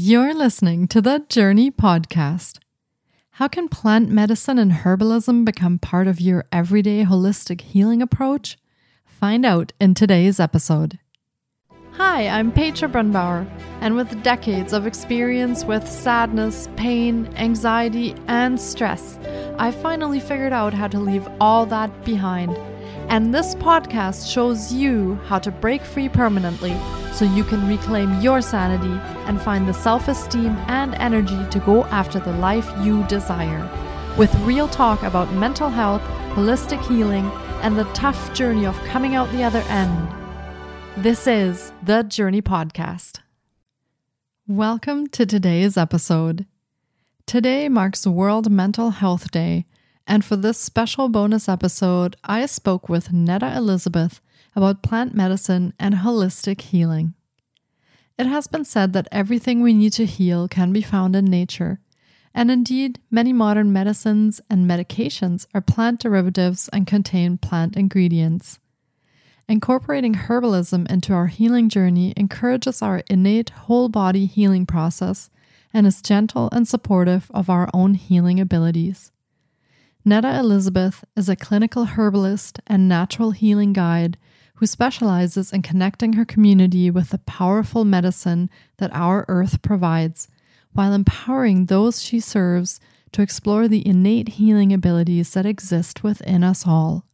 You're listening to the Jōrni Podcast. How can plant medicine and herbalism become part of your everyday holistic healing approach? Find out in today's episode. Hi, I'm Petra Brunbauer, and with decades of experience with sadness, pain, anxiety, and stress, I finally figured out how to leave all that behind. And this podcast shows you how to break free permanently so you can reclaim your sanity and find the self-esteem and energy to go after the life you desire. With real talk about mental health, holistic healing, and the tough journey of coming out the other end. This is the Jōrni Podcast. Welcome to today's episode. Today marks World Mental Health Day. And for this special bonus episode, I spoke with Nedda Elizabeth about plant medicine and holistic healing. It has been said that everything we need to heal can be found in nature. And indeed, many modern medicines and medications are plant derivatives and contain plant ingredients. Incorporating herbalism into our healing journey encourages our innate whole-body healing process and is gentle and supportive of our own healing abilities. Nedda Elizabeth is a clinical herbalist and natural healing guide who specializes in connecting her community with the powerful medicine that our earth provides, while empowering those she serves to explore the innate healing abilities that exist within us all.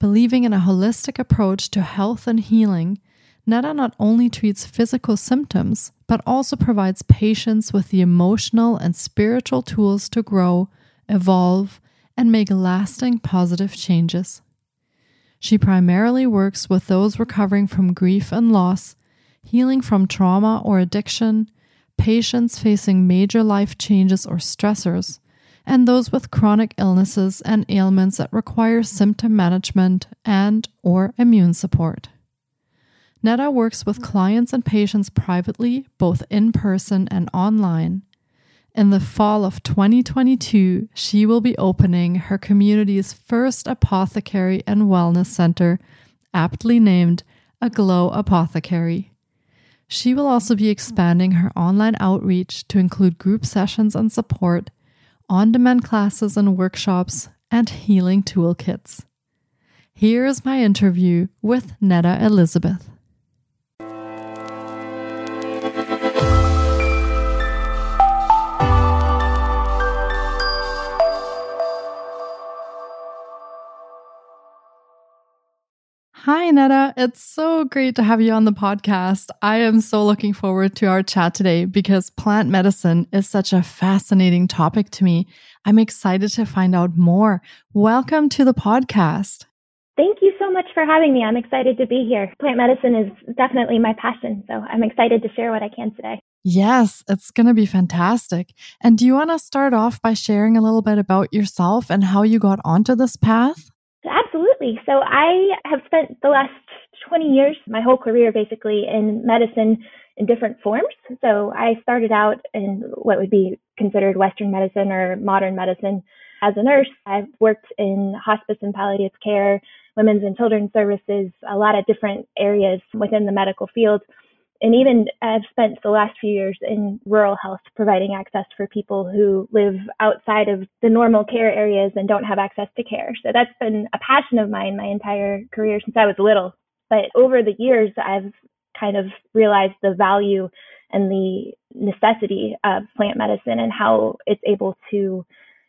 Believing in a holistic approach to health and healing, Nedda not only treats physical symptoms, but also provides patients with the emotional and spiritual tools to grow, evolve, and make lasting positive changes. She primarily works with those recovering from grief and loss, healing from trauma or addiction, patients facing major life changes or stressors, and those with chronic illnesses and ailments that require symptom management and/or immune support. Nedda works with clients and patients privately, both in person and online. In the fall of 2022, she will be opening her community's first apothecary and wellness center, aptly named Aglow Apothecary. She will also be expanding her online outreach to include group sessions and support, on-demand classes and workshops, and healing toolkits. Here is my interview with Nedda Elizabeth. Hi, Nedda. It's so great to have you on the podcast. I am so looking forward to our chat today because plant medicine is such a fascinating topic to me. I'm excited to find out more. Welcome to the podcast. Thank you so much for having me. I'm excited to be here. Plant medicine is definitely my passion, so I'm excited to share what I can today. Yes, it's going to be fantastic. And do you want to start off by sharing a little bit about yourself and how you got onto this path? Absolutely. So I have spent the last 20 years, my whole career basically, in medicine in different forms. So I started out in what would be considered Western medicine or modern medicine as a nurse. I've worked in hospice and palliative care, women's and children's services, a lot of different areas within the medical field. And even I've spent the last few years in rural health, providing access for people who live outside of the normal care areas and don't have access to care. So that's been a passion of mine my entire career since I was little. But over the years, I've kind of realized the value and the necessity of plant medicine and how it's able to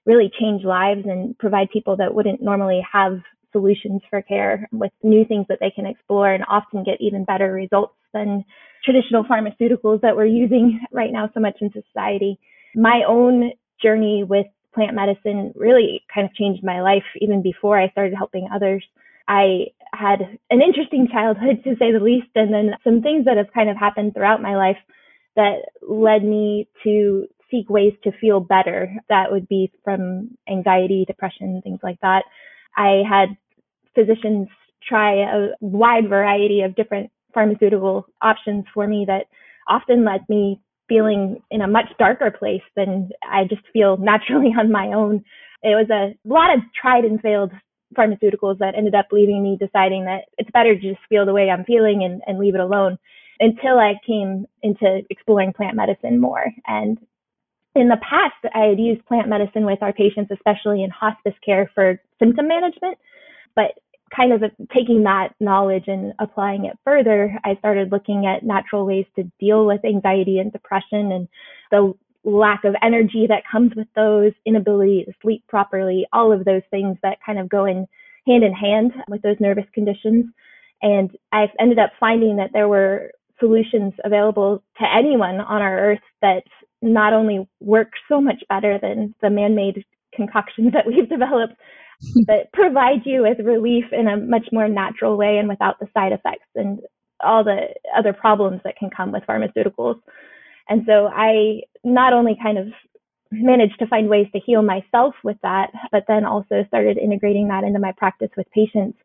really change lives and provide people that wouldn't normally have solutions for care with new things that they can explore and often get even better results than traditional pharmaceuticals that we're using right now so much in society. My own journey with plant medicine really kind of changed my life even before I started helping others. I had an interesting childhood, to say the least, and then some things that have kind of happened throughout my life that led me to seek ways to feel better. That would be from anxiety, depression, things like that. I had physicians try a wide variety of different pharmaceutical options for me that often left me feeling in a much darker place than I just feel naturally on my own. It was a lot of tried and failed pharmaceuticals that ended up leaving me deciding that it's better to just feel the way I'm feeling and leave it alone. until I came into exploring plant medicine more. And in the past, I had used plant medicine with our patients, especially in hospice care for symptom management, but kind of taking that knowledge and applying it further, I started looking at natural ways to deal with anxiety and depression and the lack of energy that comes with those, inability to sleep properly, all of those things that kind of go in hand with those nervous conditions. And I've ended up finding that there were solutions available to anyone on our earth that not only work so much better than the man-made concoctions that we've developed, but provide you with relief in a much more natural way and without the side effects and all the other problems that can come with pharmaceuticals. And so I not only kind of managed to find ways to heal myself with that, but then also started integrating that into my practice with patients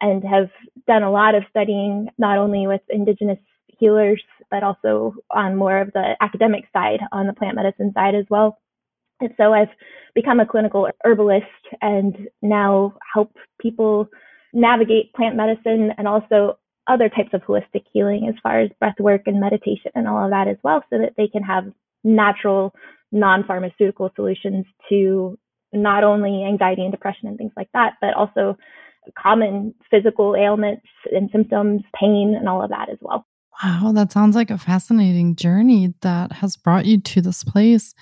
and have done a lot of studying, not only with indigenous healers, but also on more of the academic side, on the plant medicine side as well. And so I've become a clinical herbalist and now help people navigate plant medicine and also other types of holistic healing as far as breath work and meditation and all of that as well, so that they can have natural, non-pharmaceutical solutions to not only anxiety and depression and things like that, but also common physical ailments and symptoms, pain, and all of that as well. Wow, that sounds like a fascinating journey that has brought you to this place.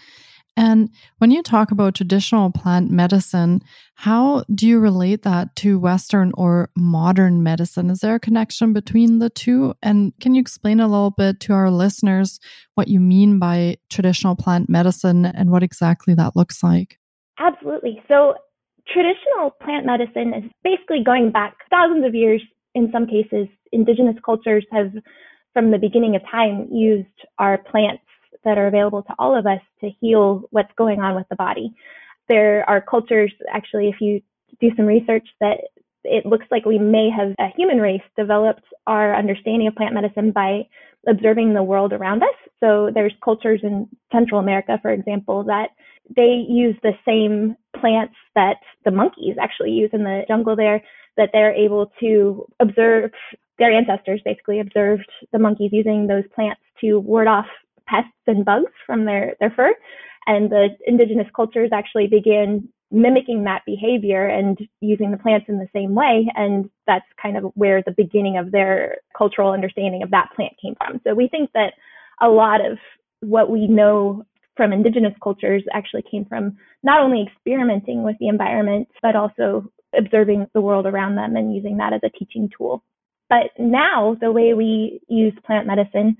And when you talk about traditional plant medicine, how do you relate that to Western or modern medicine? Is there a connection between the two? And can you explain a little bit to our listeners what you mean by traditional plant medicine and what exactly that looks like? Absolutely. So traditional plant medicine is basically going back thousands of years. In some cases, indigenous cultures have, from the beginning of time, used our plants that are available to all of us to heal what's going on with the body. There are cultures, actually, if you do some research, that it looks like we may have, a human race, developed our understanding of plant medicine by observing the world around us. So there's cultures in Central America, for example, that they use the same plants that the monkeys actually use in the jungle there, that they're able to observe, their ancestors basically observed the monkeys using those plants to ward off pests and bugs from their fur. And the indigenous cultures actually began mimicking that behavior and using the plants in the same way. And that's kind of where the beginning of their cultural understanding of that plant came from. So we think that a lot of what we know from indigenous cultures actually came from not only experimenting with the environment, but also observing the world around them and using that as a teaching tool. But now the way we use plant medicine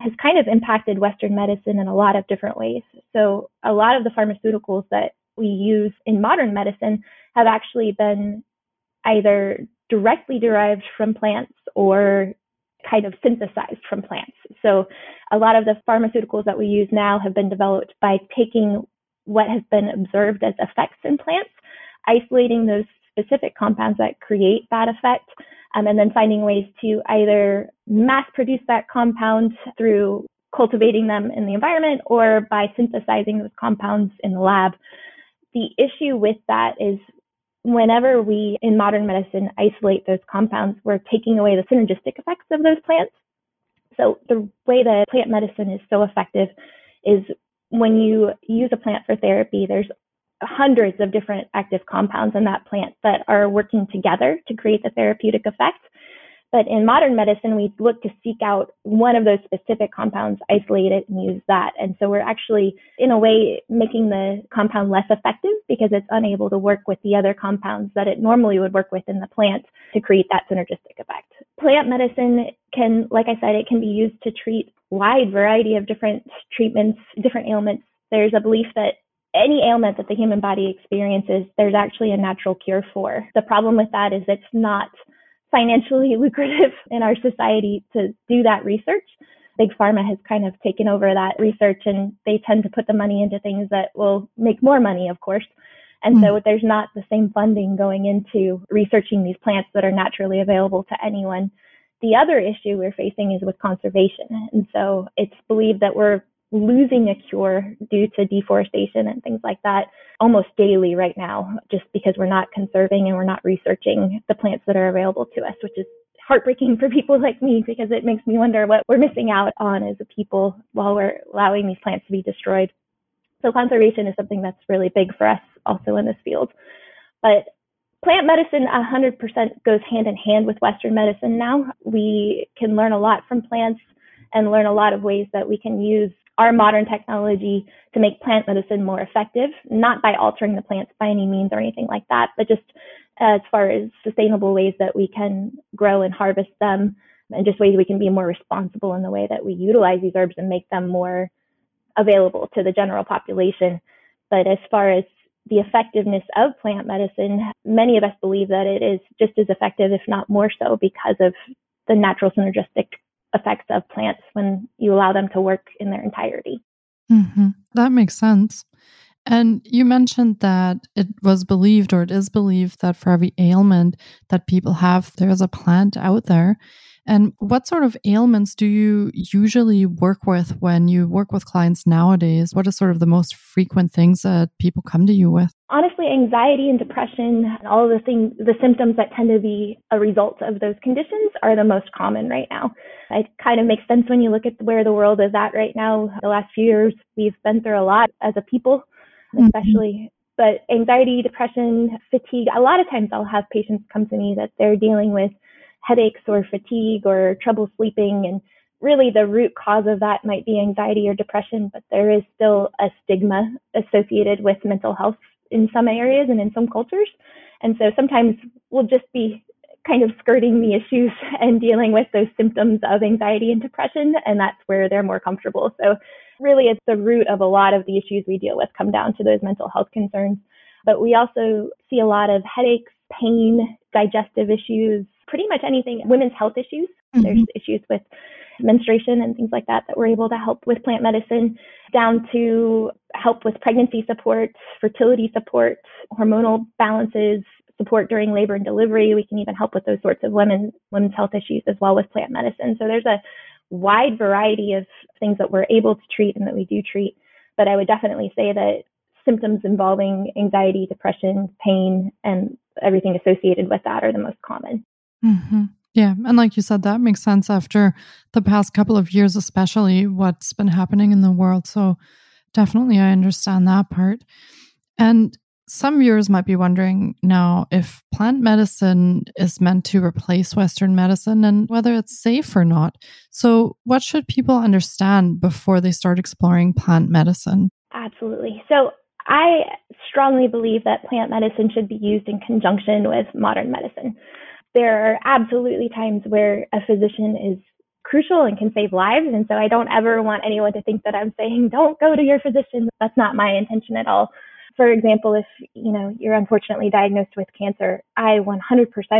has kind of impacted Western medicine in a lot of different ways. So a lot of the pharmaceuticals that we use in modern medicine have actually been either directly derived from plants or kind of synthesized from plants. So a lot of the pharmaceuticals that we use now have been developed by taking what has been observed as effects in plants, isolating those specific compounds that create that effect, and then finding ways to either mass produce that compound through cultivating them in the environment or by synthesizing those compounds in the lab. The issue with that is whenever we, in modern medicine, isolate those compounds, we're taking away the synergistic effects of those plants. So the way that plant medicine is so effective is when you use a plant for therapy, there's hundreds of different active compounds in that plant that are working together to create the therapeutic effect. But in modern medicine, we look to seek out one of those specific compounds, isolate it, and use that. And so we're actually, in a way, making the compound less effective because it's unable to work with the other compounds that it normally would work with in the plant to create that synergistic effect. Plant medicine can, like I said, it can be used to treat a wide variety of different treatments, different ailments. There's a belief that any ailment that the human body experiences, there's actually a natural cure for. The problem with that is it's not financially lucrative in our society to do that research. Big Pharma has kind of taken over that research, and they tend to put the money into things that will make more money, of course. And so there's not the same funding going into researching these plants that are naturally available to anyone. The other issue we're facing is with conservation. And so it's believed that we're losing a cure due to deforestation and things like that almost daily right now, just because we're not conserving and we're not researching the plants that are available to us, which is heartbreaking for people like me, because it makes me wonder what we're missing out on as a people while we're allowing these plants to be destroyed. So conservation is something that's really big for us also in this field. But plant medicine 100% goes hand in hand with Western medicine now. We can learn a lot from plants and learn a lot of ways that we can use our modern technology to make plant medicine more effective, not by altering the plants by any means or anything like that, but just as far as sustainable ways that we can grow and harvest them, and just ways we can be more responsible in the way that we utilize these herbs and make them more available to the general population. But as far as the effectiveness of plant medicine, many of us believe that it is just as effective, if not more so, because of the natural synergistic effects of plants when you allow them to work in their entirety. Mm-hmm. That makes sense. And you mentioned that it was believed, or it is believed, that for every ailment that people have, there's a plant out there. And what sort of ailments do you usually work with when you work with clients nowadays? What are sort of the most frequent things that people come to you with? Honestly, anxiety and depression and all the things, the symptoms that tend to be a result of those conditions are the most common right now. It kind of makes sense when you look at where the world is at right now. The last few years, we've been through a lot as a people, especially. Mm-hmm. But anxiety, depression, fatigue, a lot of times I'll have patients come to me that they're dealing with headaches or fatigue or trouble sleeping. And really the root cause of that might be anxiety or depression, but there is still a stigma associated with mental health in some areas and in some cultures. And so sometimes we'll just be kind of skirting the issues and dealing with those symptoms of anxiety and depression, and that's where they're more comfortable. So really it's the root of a lot of the issues we deal with come down to those mental health concerns. But we also see a lot of headaches, pain, digestive issues, pretty much anything, women's health issues. Mm-hmm. There's issues with menstruation and things like that that we're able to help with plant medicine, down to help with pregnancy support, fertility support, hormonal balances, support during labor and delivery. We can even help with those sorts of women's health issues as well with plant medicine. So there's a wide variety of things that we're able to treat and that we do treat. But I would definitely say that symptoms involving anxiety, depression, pain, and everything associated with that are the most common. Mm-hmm. Yeah. And like you said, that makes sense after the past couple of years, especially what's been happening in the world. So definitely, I understand that part. And some viewers might be wondering now if plant medicine is meant to replace Western medicine and whether it's safe or not. So what should people understand before they start exploring plant medicine? Absolutely. So I strongly believe that plant medicine should be used in conjunction with modern medicine. There are absolutely times where a physician is crucial and can save lives. And so I don't ever want anyone to think that I'm saying, don't go to your physician. That's not my intention at all. For example, if you're unfortunately diagnosed with cancer, I 100%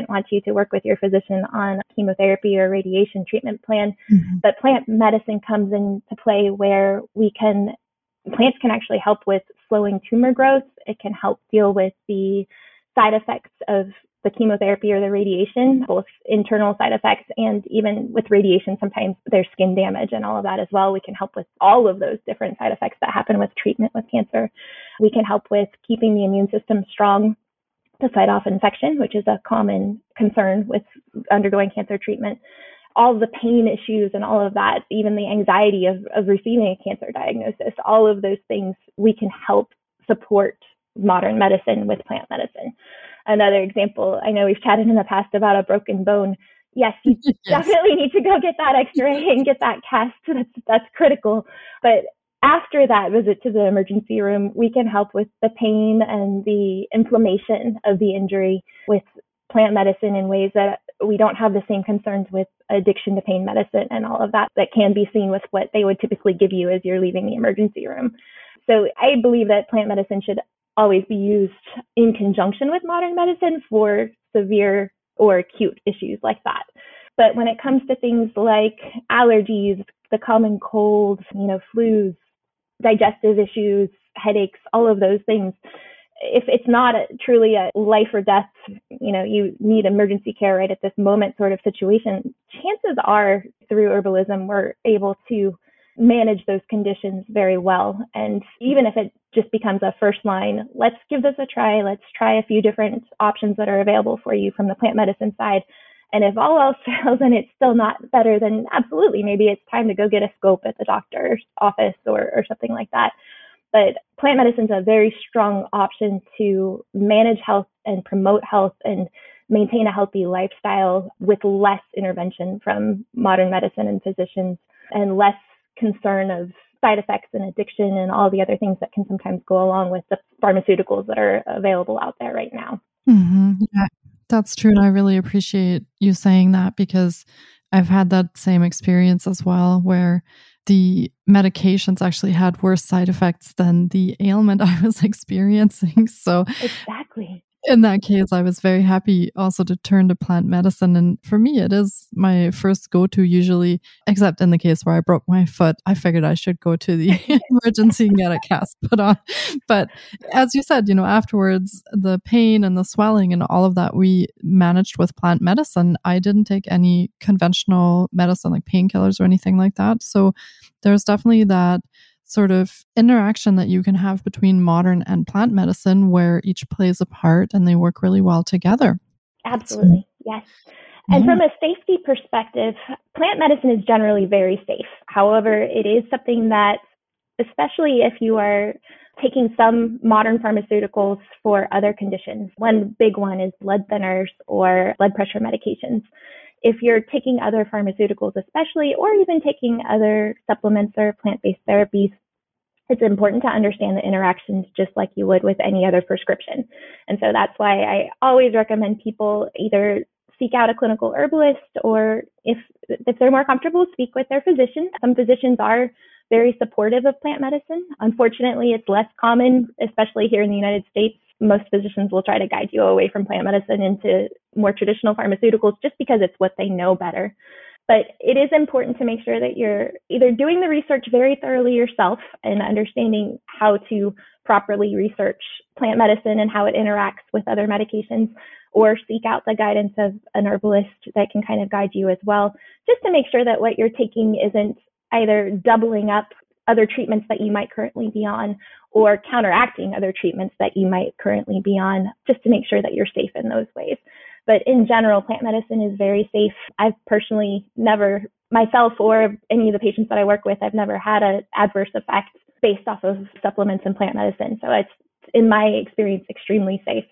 want you to work with your physician on chemotherapy or radiation treatment plan. Mm-hmm. But plant medicine comes into play where plants can actually help with slowing tumor growth. It can help deal with the side effects of the chemotherapy or the radiation, both internal side effects, and even with radiation, sometimes there's skin damage and all of that as well. We can help with all of those different side effects that happen with treatment with cancer. We can help with keeping the immune system strong to fight off infection, which is a common concern with undergoing cancer treatment. All the pain issues and all of that, even the anxiety of receiving a cancer diagnosis, all of those things we can help support modern medicine with plant medicine. Another example, I know we've chatted in the past about a broken bone. Yes, you definitely need to go get that x-ray and get that cast. That's critical. But after that visit to the emergency room, we can help with the pain and the inflammation of the injury with plant medicine in ways that we don't have the same concerns with addiction to pain medicine and all of that can be seen with what they would typically give you as you're leaving the emergency room. So I believe that plant medicine should always be used in conjunction with modern medicine for severe or acute issues like that. But when it comes to things like allergies, the common cold, flus, digestive issues, headaches, all of those things, if it's not truly a life or death, you need emergency care right at this moment sort of situation, chances are through herbalism, we're able to manage those conditions very well. And even if it just becomes a first line, let's give this a try. Let's try a few different options that are available for you from the plant medicine side. And if all else fails and it's still not better, then absolutely, maybe it's time to go get a scope at the doctor's office or something like that. But plant medicine is a very strong option to manage health and promote health and maintain a healthy lifestyle with less intervention from modern medicine and physicians and less concern of side effects and addiction and all the other things that can sometimes go along with the pharmaceuticals that are available out there right now. Mm-hmm. Yeah, that's true. And I really appreciate you saying that because I've had that same experience as well, where the medications actually had worse side effects than the ailment I was experiencing. So exactly. In that case, I was very happy also to turn to plant medicine. And for me, it is my first go-to usually, except in the case where I broke my foot, I figured I should go to the emergency and get a cast put on. But as you said, you know, afterwards, the pain and the swelling and all of that we managed with plant medicine. I didn't take any conventional medicine like painkillers or anything like that. So there's definitely that sort of interaction that you can have between modern and plant medicine where each plays a part and they work really well together. Absolutely. Yes. And from a safety perspective, plant medicine is generally very safe. However, it is something that, especially if you are taking some modern pharmaceuticals for other conditions, one big one is blood thinners or blood pressure medications. If you're taking other pharmaceuticals especially, or even taking other supplements or plant-based therapies, it's important to understand the interactions just like you would with any other prescription. And so that's why I always recommend people either seek out a clinical herbalist or if they're more comfortable, speak with their physician. Some physicians are very supportive of plant medicine. Unfortunately, it's less common, especially here in the United States. Most physicians will try to guide you away from plant medicine into more traditional pharmaceuticals just because it's what they know better. But it is important to make sure that you're either doing the research very thoroughly yourself and understanding how to properly research plant medicine and how it interacts with other medications, or seek out the guidance of an herbalist that can kind of guide you as well, just to make sure that what you're taking isn't either doubling up other treatments that you might currently be on or counteracting other treatments that you might currently be on, just to make sure that you're safe in those ways. But in general, plant medicine is very safe. I've personally never, myself or any of the patients that I work with, I've never had an adverse effect based off of supplements and plant medicine. So it's, in my experience, extremely safe.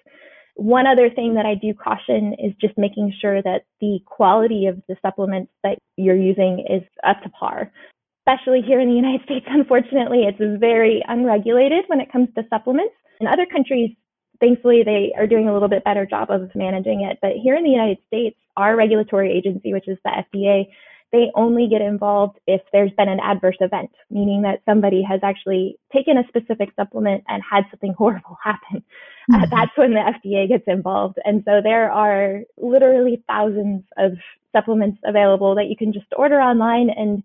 One other thing that I do caution is just making sure that the quality of the supplements that you're using is up to par. Especially here in the United States, unfortunately, it's very unregulated when it comes to supplements. In other countries, thankfully, they are doing a little bit better job of managing it. But here in the United States, our regulatory agency, which is the FDA, they only get involved if there's been an adverse event, meaning that somebody has actually taken a specific supplement and had something horrible happen. Mm-hmm. That's when the FDA gets involved. And so there are literally thousands of supplements available that you can just order online, and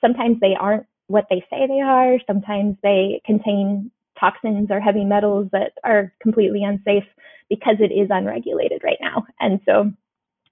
sometimes they aren't what they say they are. Sometimes they contain toxins or heavy metals that are completely unsafe because it is unregulated right now. And so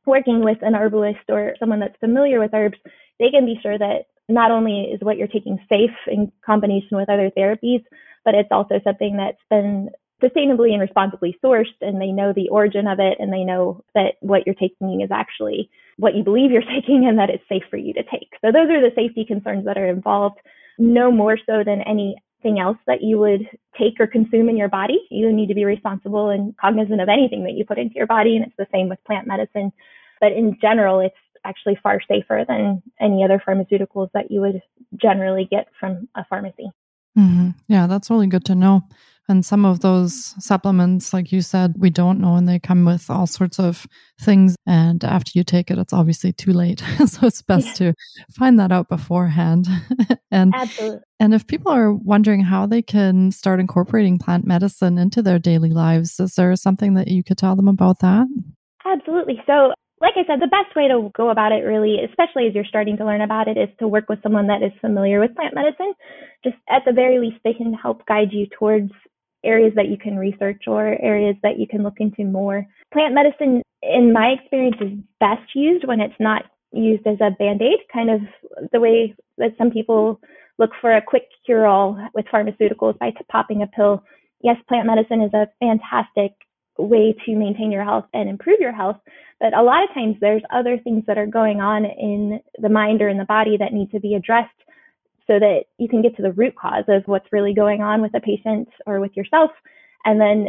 working with an herbalist or someone that's familiar with herbs, they can be sure that not only is what you're taking safe in combination with other therapies, but it's also something that's been sustainably and responsibly sourced, and they know the origin of it, and they know that what you're taking is actually what you believe you're taking and that it's safe for you to take. So those are the safety concerns that are involved, no more so than anything else that you would take or consume in your body. You need to be responsible and cognizant of anything that you put into your body, and it's the same with plant medicine. But in general, it's actually far safer than any other pharmaceuticals that you would generally get from a pharmacy. Mm-hmm. Yeah, that's really good to know. And some of those supplements, like you said, we don't know, and they come with all sorts of things. And after you take it, it's obviously too late. So it's best to find that out beforehand. And if people are wondering how they can start incorporating plant medicine into their daily lives, is there something that you could tell them about that? Absolutely. So like I said, the best way to go about it really, especially as you're starting to learn about it, is to work with someone that is familiar with plant medicine. Just at the very least, they can help guide you towards areas that you can research or areas that you can look into more. Plant medicine, in my experience, is best used when it's not used as a Band-Aid, kind of the way that some people look for a quick cure-all with pharmaceuticals by popping a pill. Yes, plant medicine is a fantastic way to maintain your health and improve your health. But a lot of times there's other things that are going on in the mind or in the body that need to be addressed so that you can get to the root cause of what's really going on with a patient or with yourself, and then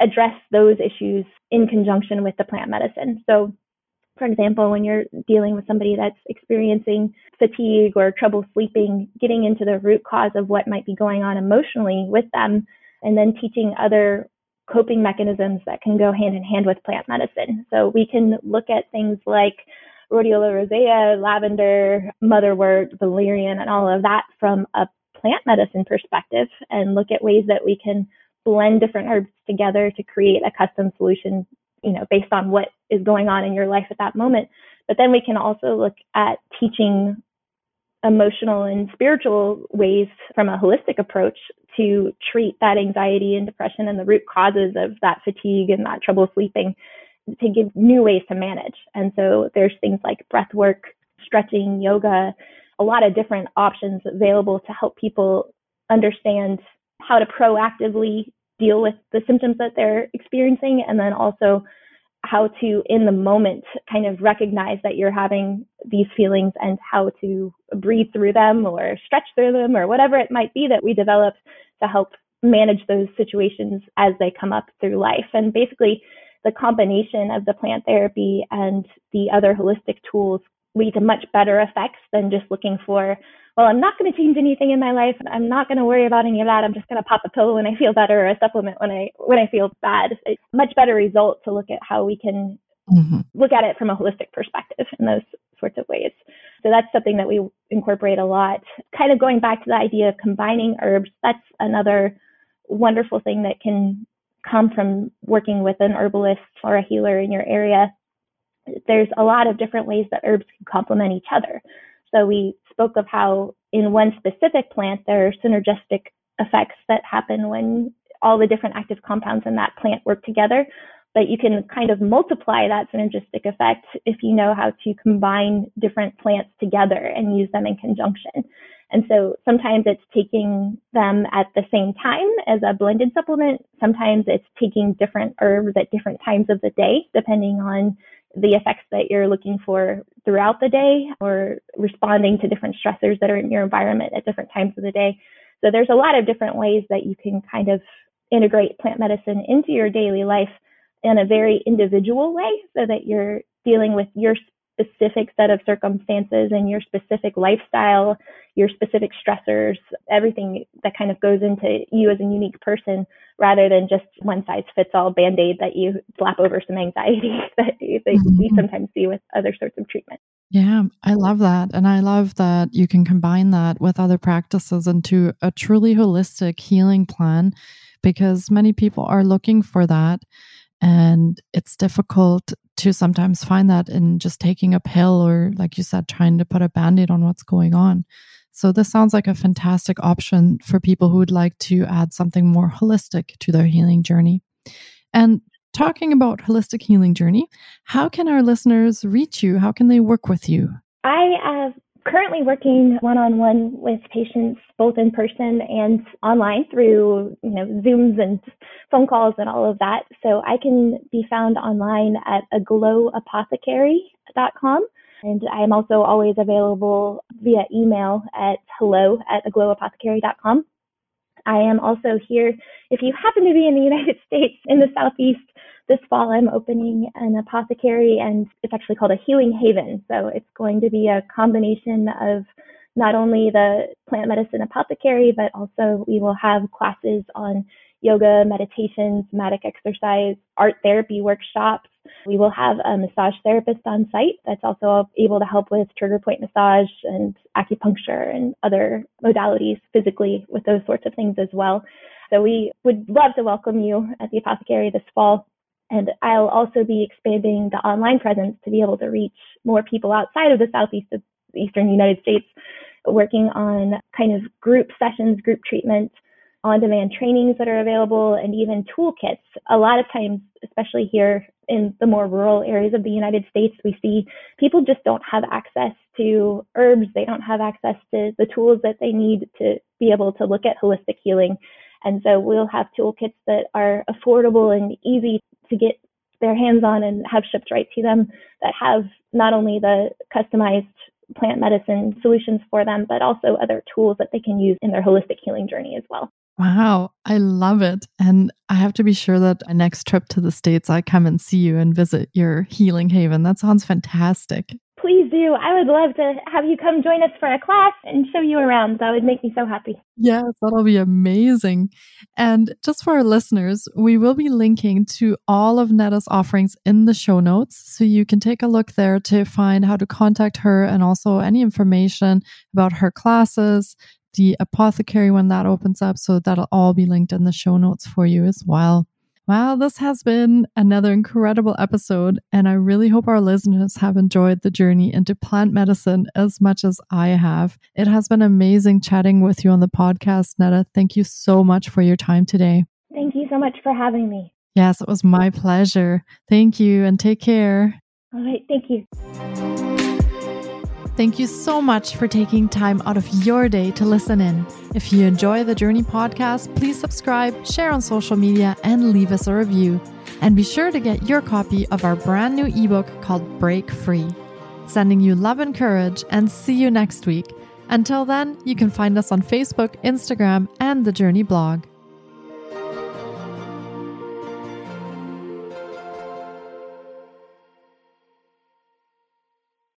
address those issues in conjunction with the plant medicine. So, for example, when you're dealing with somebody that's experiencing fatigue or trouble sleeping, getting into the root cause of what might be going on emotionally with them, and then teaching other coping mechanisms that can go hand in hand with plant medicine. So we can look at things like rhodiola rosea, lavender, motherwort, valerian, and all of that from a plant medicine perspective, and look at ways that we can blend different herbs together to create a custom solution, you know, based on what is going on in your life at that moment. But then we can also look at teaching emotional and spiritual ways from a holistic approach to treat that anxiety and depression and the root causes of that fatigue and that trouble sleeping, to give new ways to manage. And so there's things like breath work, stretching, yoga, a lot of different options available to help people understand how to proactively deal with the symptoms that they're experiencing, and then also how to, in the moment, kind of recognize that you're having these feelings and how to breathe through them or stretch through them or whatever it might be that we develop to help manage those situations as they come up through life. And basically, the combination of the plant therapy and the other holistic tools lead to much better effects than just looking for, well, I'm not going to change anything in my life. I'm not going to worry about any of that. I'm just going to pop a pill when I feel better, or a supplement when I feel bad. It's a much better result to look at how we can look at it from a holistic perspective in those sorts of ways. So that's something that we incorporate a lot. Kind of going back to the idea of combining herbs, that's another wonderful thing that can come from working with an herbalist or a healer in your area. There's a lot of different ways that herbs can complement each other. So we spoke of how in one specific plant, there are synergistic effects that happen when all the different active compounds in that plant work together. But you can kind of multiply that synergistic effect if you know how to combine different plants together and use them in conjunction. And so sometimes it's taking them at the same time as a blended supplement. Sometimes it's taking different herbs at different times of the day, depending on the effects that you're looking for throughout the day, or responding to different stressors that are in your environment at different times of the day. So there's a lot of different ways that you can kind of integrate plant medicine into your daily life in a very individual way, so that you're dealing with your specific set of circumstances and your specific lifestyle, your specific stressors, everything that kind of goes into you as a unique person, rather than just one size fits all Band-Aid that you slap over some anxiety that you sometimes see with other sorts of treatment. Yeah, I love that. And I love that you can combine that with other practices into a truly holistic healing plan, because many people are looking for that. And it's difficult to sometimes find that in just taking a pill, or, like you said, trying to put a Band-Aid on what's going on. So this sounds like a fantastic option for people who would like to add something more holistic to their healing journey. And talking about holistic healing journey, how can our listeners reach you? How can they work with you? I am currently working one-on-one with patients, both in person and online through, Zooms and phone calls and all of that. So I can be found online at aglowapothecary.com. And I am also always available via email at hello@aglowapothecary.com. I am also here, if you happen to be in the United States, in the Southeast, this fall I'm opening an apothecary, and it's actually called a healing haven. So it's going to be a combination of not only the plant medicine apothecary, but also we will have classes on yoga, meditation, somatic exercise, art therapy workshops. We will have a massage therapist on site that's also able to help with trigger point massage and acupuncture and other modalities physically with those sorts of things as well. So we would love to welcome you at the apothecary this fall. And I'll also be expanding the online presence to be able to reach more people outside of the Southeast of the Eastern United States, working on kind of group sessions, group treatments, on-demand trainings that are available, and even toolkits. A lot of times, especially here in the more rural areas of the United States, we see people just don't have access to herbs. They don't have access to the tools that they need to be able to look at holistic healing. And so we'll have toolkits that are affordable and easy to get their hands on and have shipped right to them, that have not only the customized plant medicine solutions for them, but also other tools that they can use in their holistic healing journey as well. Wow, I love it. And I have to be sure that my next trip to the States, I come and see you and visit your healing haven. That sounds fantastic. Please do. I would love to have you come join us for a class and show you around. That would make me so happy. Yes, that'll be amazing. And just for our listeners, we will be linking to all of Nedda's offerings in the show notes. So you can take a look there to find how to contact her and also any information about her classes, the apothecary when that opens up. So that'll all be linked in the show notes for you as well. Wow, this has been another incredible episode, and I really hope our listeners have enjoyed the journey into plant medicine as much as I have. It has been amazing chatting with you on the podcast, Nedda. Thank you so much for your time today. Thank you so much for having me. Yes, it was my pleasure. Thank you, and take care. All right, thank you. Thank you so much for taking time out of your day to listen in. If you enjoy the Jōrni Podcast, please subscribe, share on social media, and leave us a review. And be sure to get your copy of our brand new ebook called Break Free. Sending you love and courage, and see you next week. Until then, you can find us on Facebook, Instagram, and the Jōrni blog.